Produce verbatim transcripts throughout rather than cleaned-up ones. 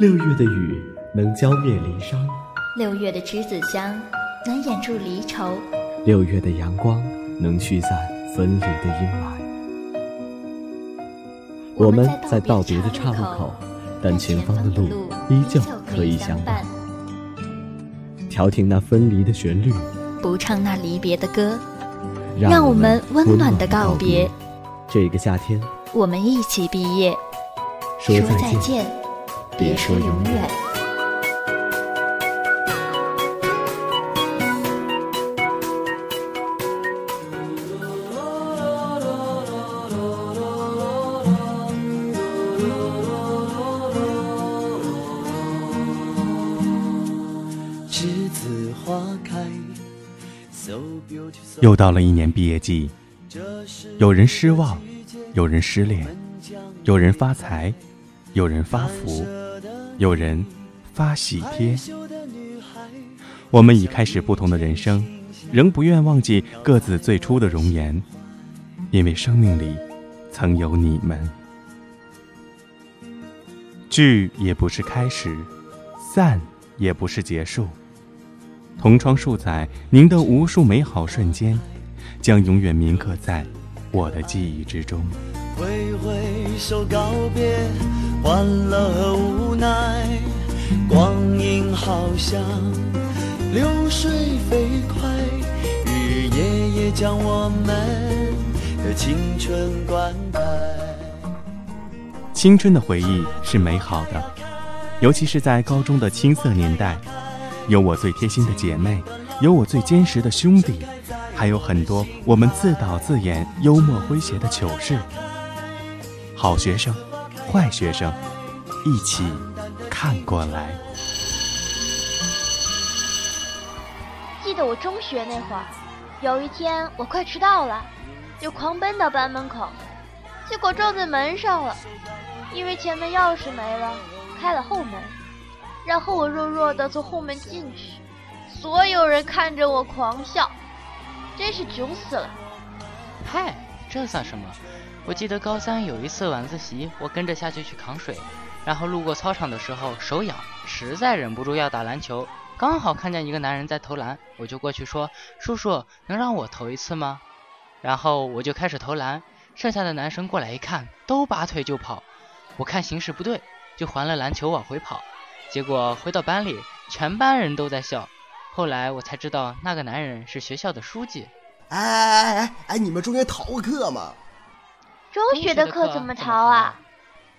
六月的雨能浇灭离殇，六月的栀子香能掩住离愁，六月的阳光能驱散分离的阴霾。我们在道别的岔路口，但前方的路依旧可以相伴。调停那分离的旋律，不唱那离别的歌，让我们温暖的告别。这个夏天，我们一起毕业，说再见，别说永远。又到了一年毕业季，有人失望，有人失恋，有人发财，有人发福，有人发喜帖。我们已开始不同的人生，仍不愿忘记各自最初的容颜，因为生命里曾有你们。聚也不是开始，散也不是结束。同窗数载，您的无数美好瞬间，将永远铭刻在我的记忆之中。挥挥手告别，欢乐和无奈，光阴好像流水飞快，日夜夜将我们的青春灌溉。青春的回忆是美好的，尤其是在高中的青涩年代。有我最贴心的姐妹，有我最坚实的兄弟，还有很多我们自导自演幽默诙谐的糗事。好学生，坏学生，一起看过来。记得我中学那会儿，有一天我快迟到了，就狂奔到班门口，结果撞在门上了，因为前门钥匙没了，开了后门。然后我弱弱地从后门进去，所有人看着我狂笑，真是囧死了。嗨，这算什么？我记得高三有一次晚自习，我跟着下去去扛水，然后路过操场的时候手痒，实在忍不住要打篮球，刚好看见一个男人在投篮，我就过去说：“叔叔，能让我投一次吗？”然后我就开始投篮，剩下的男生过来一看，都拔腿就跑。我看形势不对，就还了篮球往回跑。结果回到班里，全班人都在笑。后来我才知道，那个男人是学校的书记。哎哎哎哎！你们中学逃过课吗？中学的课怎么逃啊？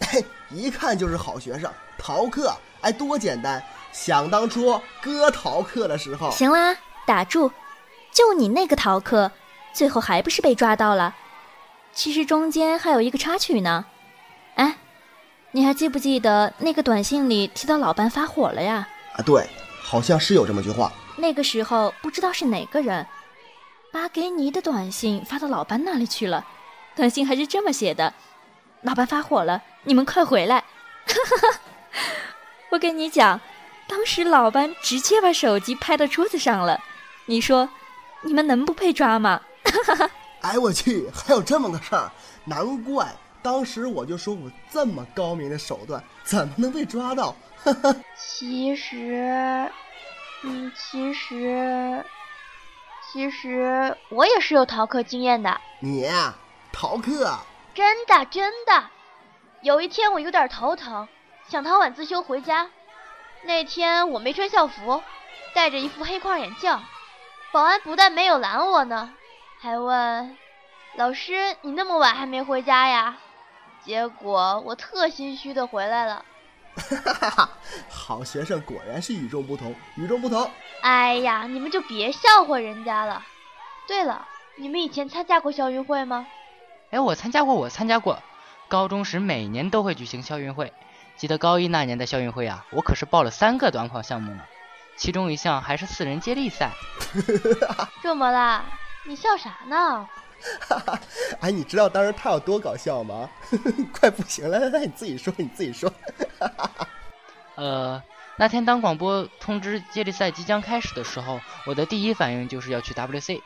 哎，一看就是好学生，逃课哎多简单！想当初哥逃课的时候……行啦，打住！就你那个逃课，最后还不是被抓到了？其实中间还有一个插曲呢。哎。你还记不记得那个短信里提到老班发火了呀？啊，对，好像是有这么句话。那个时候不知道是哪个人，把给你的短信发到老班那里去了。短信还是这么写的：老班发火了，你们快回来！我跟你讲，当时老班直接把手机拍到桌子上了。你说，你们能不被抓吗？哎，我去，还有这么个事儿，难怪。当时我就说，我这么高明的手段怎么能被抓到？其实，嗯，其实，其实我也是有逃课经验的。你啊，逃课？真的真的。有一天我有点头疼，想逃晚自修回家。那天我没穿校服，戴着一副黑框眼镜，保安不但没有拦我呢，还问：“老师，你那么晚还没回家呀？”结果我特心虚的回来了。好学生果然是与众不同，与众不同。哎呀，你们就别笑话人家了。对了，你们以前参加过校运会吗？哎，我参加过，我参加过。高中时每年都会举行校运会，记得高一那年的校运会啊，我可是报了三个短跑项目呢，其中一项还是四人接力赛。这么啦，你笑啥呢？哈哈，哎，你知道当时他有多搞笑吗？快不行了，那你自己说，你自己说。呃，那天当广播通知接力赛即将开始的时候，我的第一反应就是要去 W C，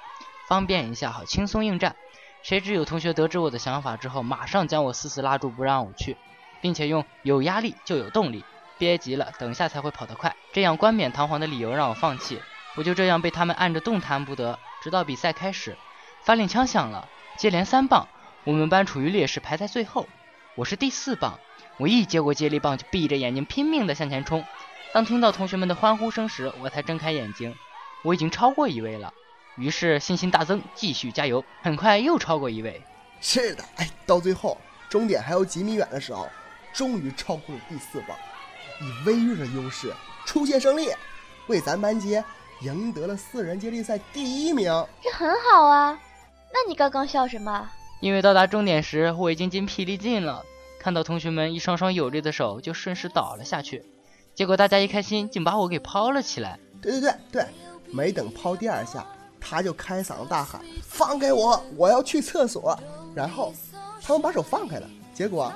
方便一下，好轻松应战。谁知有同学得知我的想法之后，马上将我死死拉住不让我去，并且用有压力就有动力憋急了，等下才会跑得快。这样冠冕堂皇的理由让我放弃，我就这样被他们按着动弹不得，直到比赛开始，发令枪响了，接连三棒，我们班处于劣势，排在最后。我是第四棒，我一接过接力棒就闭着眼睛拼命地向前冲。当听到同学们的欢呼声时，我才睁开眼睛，我已经超过一位了。于是信心大增，继续加油，很快又超过一位。是的，哎，到最后终点还有几米远的时候，终于超过了第四棒，以微弱的优势出现胜利，为咱班级赢得了四人接力赛第一名。这很好啊，那你刚刚笑什么？因为到达终点时我已经筋疲力尽了，看到同学们一双双有力的手，就顺势倒了下去。结果大家一开心，竟把我给抛了起来。对对对对，没等抛第二下，他就开嗓大喊：“放开我，我要去厕所！”然后他们把手放开了，结果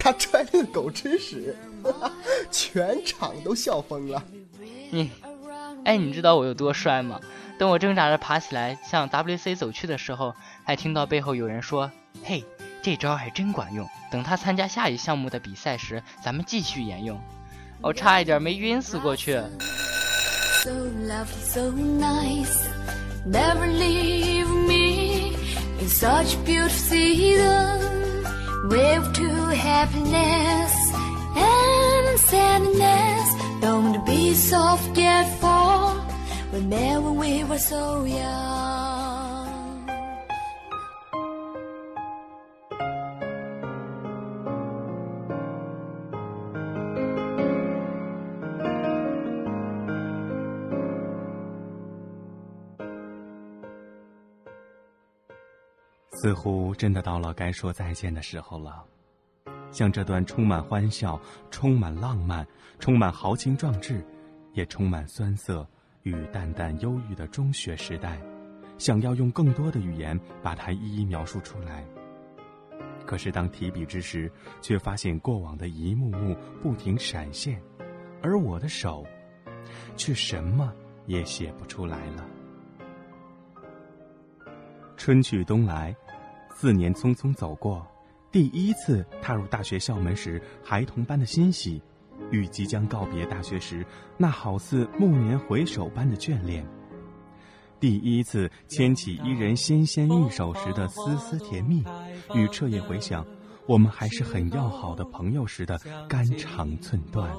他摔了个狗吃屎，呵呵，全场都笑疯了。你，哎，你知道我有多帅吗？等我挣扎着爬起来向 W C 走去的时候，还听到背后有人说：“嘿，这招还真管用，等他参加下一项目的比赛时，咱们继续沿用。”我差一点没晕死过去。 So lovely, so nice, never leave me in such beautiful season, wave to happiness and sadness, don't be so forgetful, remember we were so young。似乎真的到了该说再见的时候了，像这段充满欢笑、充满浪漫、充满豪情壮志，也充满酸涩与淡淡忧郁的中学时代，想要用更多的语言把它一一描述出来。可是当提笔之时，却发现过往的一幕幕不停闪现，而我的手，却什么也写不出来了。春去冬来，四年匆匆走过，第一次踏入大学校门时，孩童般的欣喜，与即将告别大学时那好似暮年回首般的眷恋，第一次牵起伊人纤纤玉手时的丝丝甜蜜，与彻夜回想我们还是很要好的朋友时的肝肠寸断，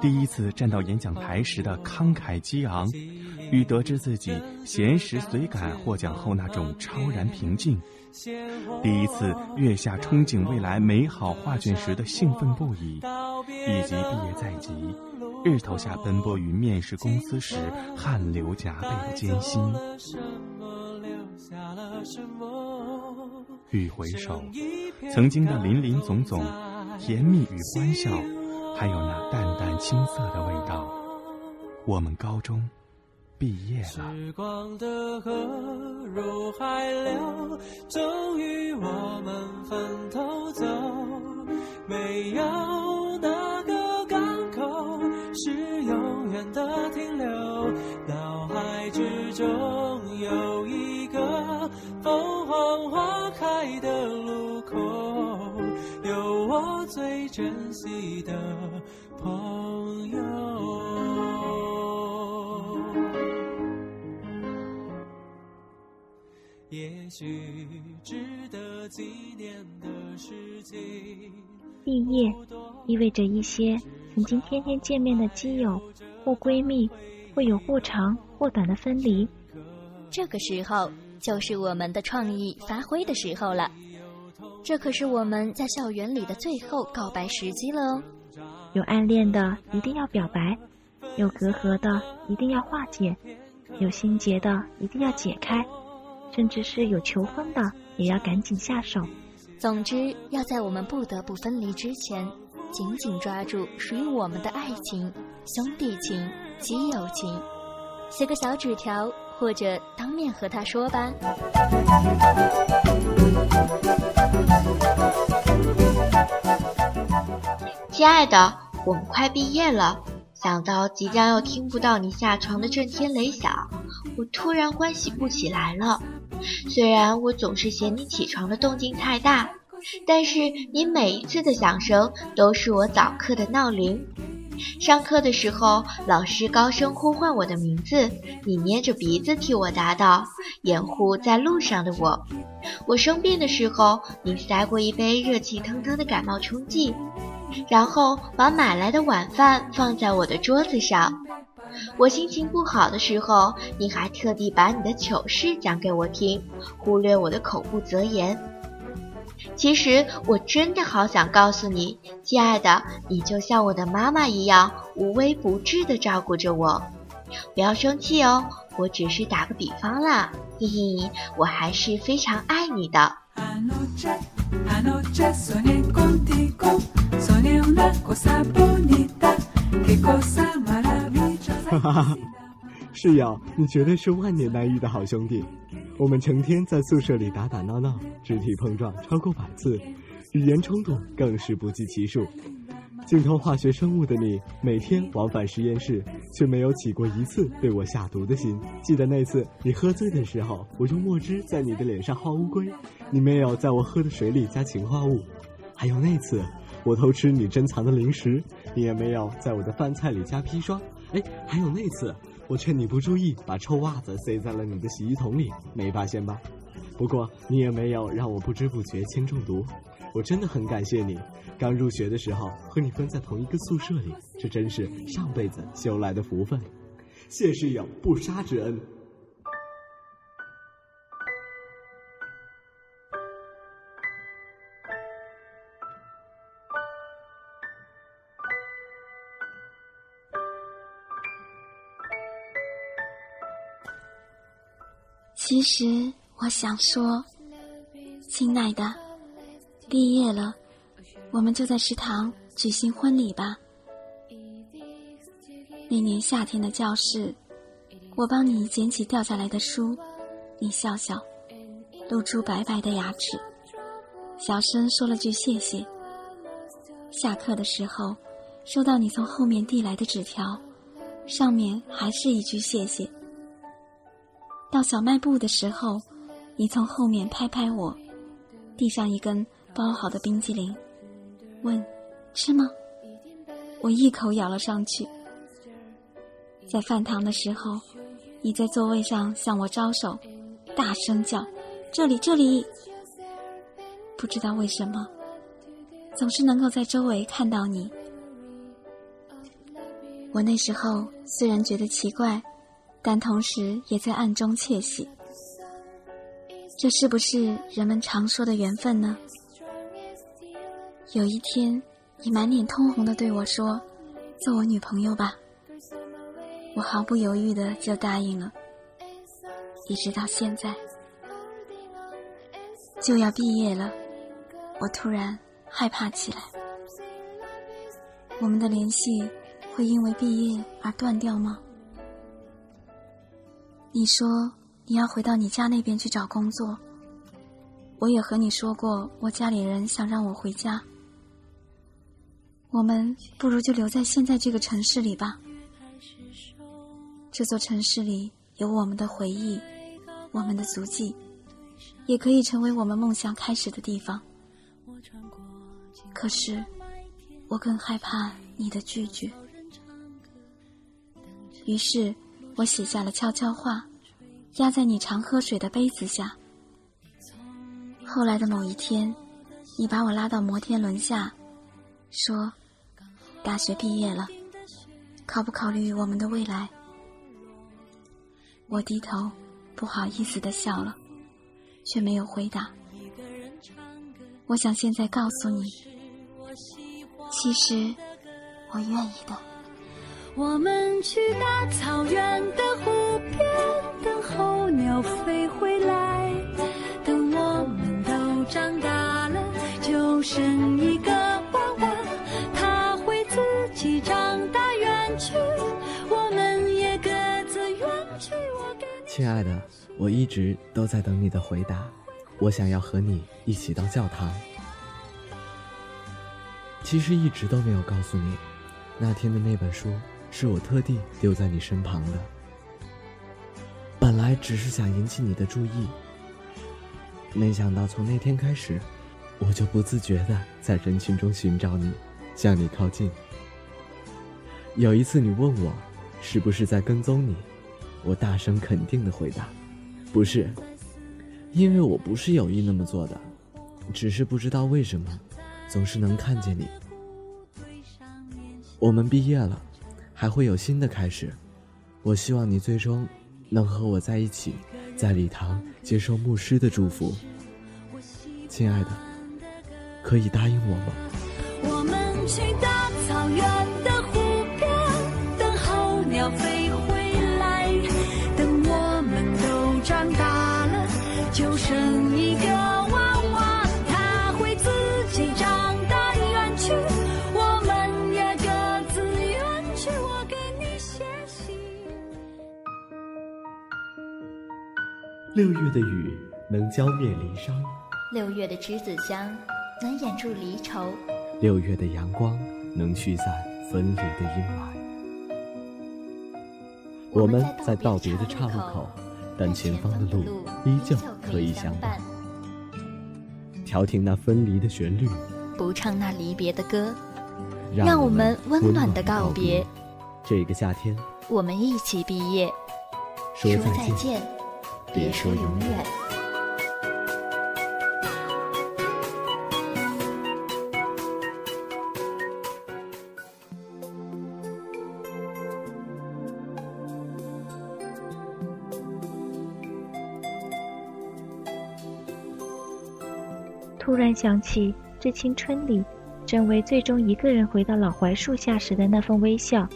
第一次站到演讲台时的慷慨激昂，与得知自己闲时随感获奖后那种超然平静，第一次月下憧憬未来美好画卷时的兴奋不已，以及毕业在即日头下奔波于面试公司时汗流浃背的艰辛。与回首曾经的林林总总，甜蜜与欢笑，还有那淡淡青涩的味道。我们高中毕业了，时光的河入海流，终于我们分头走，没有哪个港口是永远的停留，脑海之中有一个凤凰花开的路口，有我最珍惜的朋友。也许值得纪念的事情，毕业意味着一些曾经天天见面的基友或闺蜜会有或长或短的分离，这个时候就是我们的创意发挥的时候了，这可是我们在校园里的最后告白时机了哦。有暗恋的一定要表白，有隔阂的一定要化解，有心结的一定要解开，甚至是有求婚的也要赶紧下手。总之，要在我们不得不分离之前，紧紧抓住属于我们的爱情、兄弟情、基友情。写个小纸条，或者当面和他说吧。亲爱的，我们快毕业了，想到即将要听不到你下床的震天雷响，我突然欢喜不起来了。虽然我总是嫌你起床的动静太大，但是你每一次的响声都是我早课的闹铃。上课的时候，老师高声呼唤我的名字，你捏着鼻子替我答道，掩护在路上的我。我生病的时候，你塞过一杯热气腾腾的感冒冲剂，然后把买来的晚饭放在我的桌子上。我心情不好的时候，你还特地把你的糗事讲给我听，忽略我的口不择言。其实我真的好想告诉你，亲爱的，你就像我的妈妈一样无微不至地照顾着我。不要生气哦，我只是打个比方啦，嘿嘿，我还是非常爱你的。哈哈哈，是呀，你绝对是万年难遇的好兄弟。我们成天在宿舍里打打闹闹，肢体碰撞超过百次，语言冲突更是不计其数。精通化学生物的你，每天往返实验室，却没有起过一次对我下毒的心。记得那次你喝醉的时候，我用墨汁在你的脸上画乌龟，你没有在我喝的水里加氰化物。还有那次我偷吃你珍藏的零食，你也没有在我的饭菜里加砒霜。哎，还有那次我趁你不注意把臭袜子塞在了你的洗衣桶里，没发现吧？不过你也没有让我不知不觉铅中毒。我真的很感谢你，刚入学的时候和你分在同一个宿舍里，这真是上辈子修来的福分。谢室友不杀之恩。其实我想说，亲爱的，毕业了，我们就在食堂举行婚礼吧。那年夏天的教室，我帮你捡起掉下来的书，你笑笑，露出白白的牙齿，小声说了句谢谢。下课的时候，收到你从后面递来的纸条，上面还是一句谢谢。到小卖部的时候，你从后面拍拍我，递上一根包好的冰淇淋，问吃吗？我一口咬了上去。在饭堂的时候，你在座位上向我招手，大声叫这里这里。不知道为什么，总是能够在周围看到你。我那时候虽然觉得奇怪，但同时也在暗中窃喜，这是不是人们常说的缘分呢？有一天，你满脸通红地对我说，做我女朋友吧。我毫不犹豫地就答应了，一直到现在。就要毕业了，我突然害怕起来。我们的联系会因为毕业而断掉吗？你说你要回到你家那边去找工作，我也和你说过，我家里人想让我回家。我们不如就留在现在这个城市里吧。这座城市里有我们的回忆，我们的足迹，也可以成为我们梦想开始的地方。可是，我更害怕你的拒绝。于是我写下了悄悄话，压在你常喝水的杯子下。后来的某一天，你把我拉到摩天轮下，说大学毕业了，考不考虑我们的未来？我低头不好意思地笑了，却没有回答。我想现在告诉你，其实我愿意的。我们去大草原的湖边，等候鸟飞回来，等我们都长大了，就剩一个娃娃，他会自己长大远去，我们也各自远去。我给你亲爱的，我一直都在等你的回答，我想要和你一起到教堂。其实一直都没有告诉你，那天的那本书是我特地丢在你身旁的，本来只是想引起你的注意，没想到从那天开始，我就不自觉地在人群中寻找你，向你靠近。有一次你问我是不是在跟踪你，我大声肯定地回答，不是，因为我不是有意那么做的，只是不知道为什么总是能看见你。我们毕业了，还会有新的开始，我希望你最终能和我在一起，在礼堂接受牧师的祝福。亲爱的，可以答应我吗？我们去大草原的湖边，等候鸟飞回来，等我们都长大了，就剩一个娃娃，他会自己长大远去，我们也各自远去。我给你写信。六月的雨能浇灭离殇，六月的栀子香能掩住离愁，六月的阳光能驱散分离的阴霾。我们在道别的岔路口，但前方的路依旧可以相伴。调停那分离的旋律，不唱那离别的歌，让我们温暖的告别。这个夏天，我们一起毕业，说再见，别说永远。突然想起这青春里郑维最终一个人回到老槐树下时的那份微笑。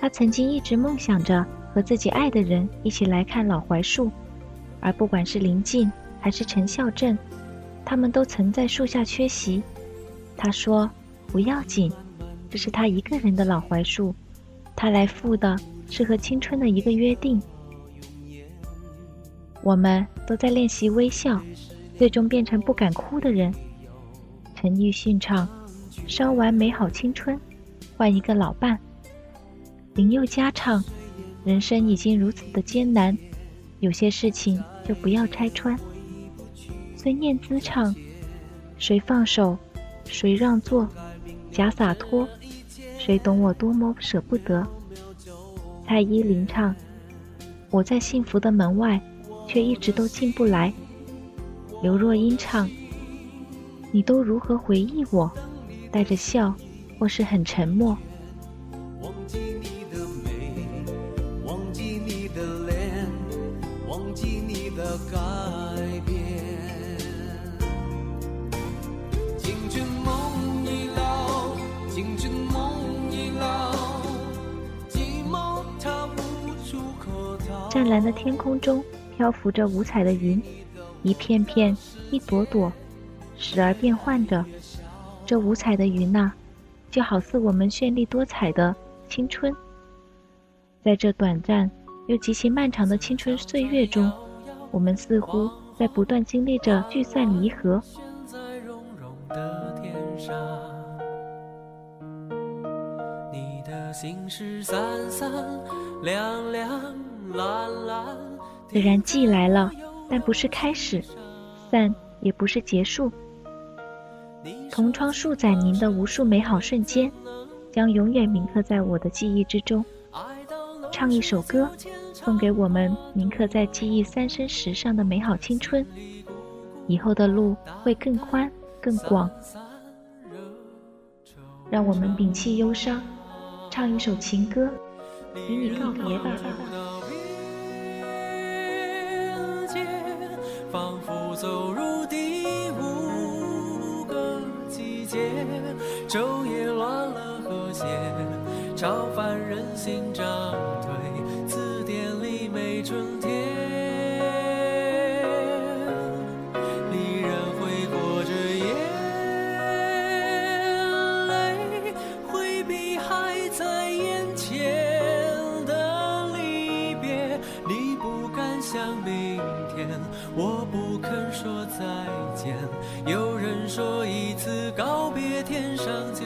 他曾经一直梦想着和自己爱的人一起来看老槐树，而不管是林静还是陈孝正，他们都曾在树下缺席。他说不要紧，这是他一个人的老槐树，他来赴的是和青春的一个约定。我们都在练习微笑，最终变成不敢哭的人。陈奕迅唱烧完美好青春，换一个老伴。林宥嘉唱人生已经如此的艰难，有些事情就不要拆穿。孙燕姿唱谁放手谁让座，假洒脱，谁懂我多么舍不得。蔡依林唱我在幸福的门外，却一直都进不来。刘若英唱你都如何回忆我，带着笑或是很沉默。忘记你的美，忘记你的脸，忘记你的改变，青春梦已老，青春梦已老，寂寞它无处可逃。湛蓝的天空中漂浮着五彩的云，一片片，一朵朵，时而变换着。这五彩的云啊，就好似我们绚丽多彩的青春。在这短暂又极其漫长的青春岁月中，我们似乎在不断经历着聚散离合。你的心事散散凉凉蓝蓝，虽然季来了，但不是开始，散也不是结束。同窗数载您的无数美好瞬间，将永远铭刻在我的记忆之中。唱一首歌，送给我们铭刻在记忆三生石上的美好青春。以后的路会更宽更广，让我们摒弃忧伤，唱一首情歌，与你告别吧。仿佛走入第五个季节，昼夜乱了和谐，朝反人心涨退，字典里没春天。离人会裹着眼泪，回避还在眼前的离别。你不敢想明天，我不肯说再见，有人说一次告别天上就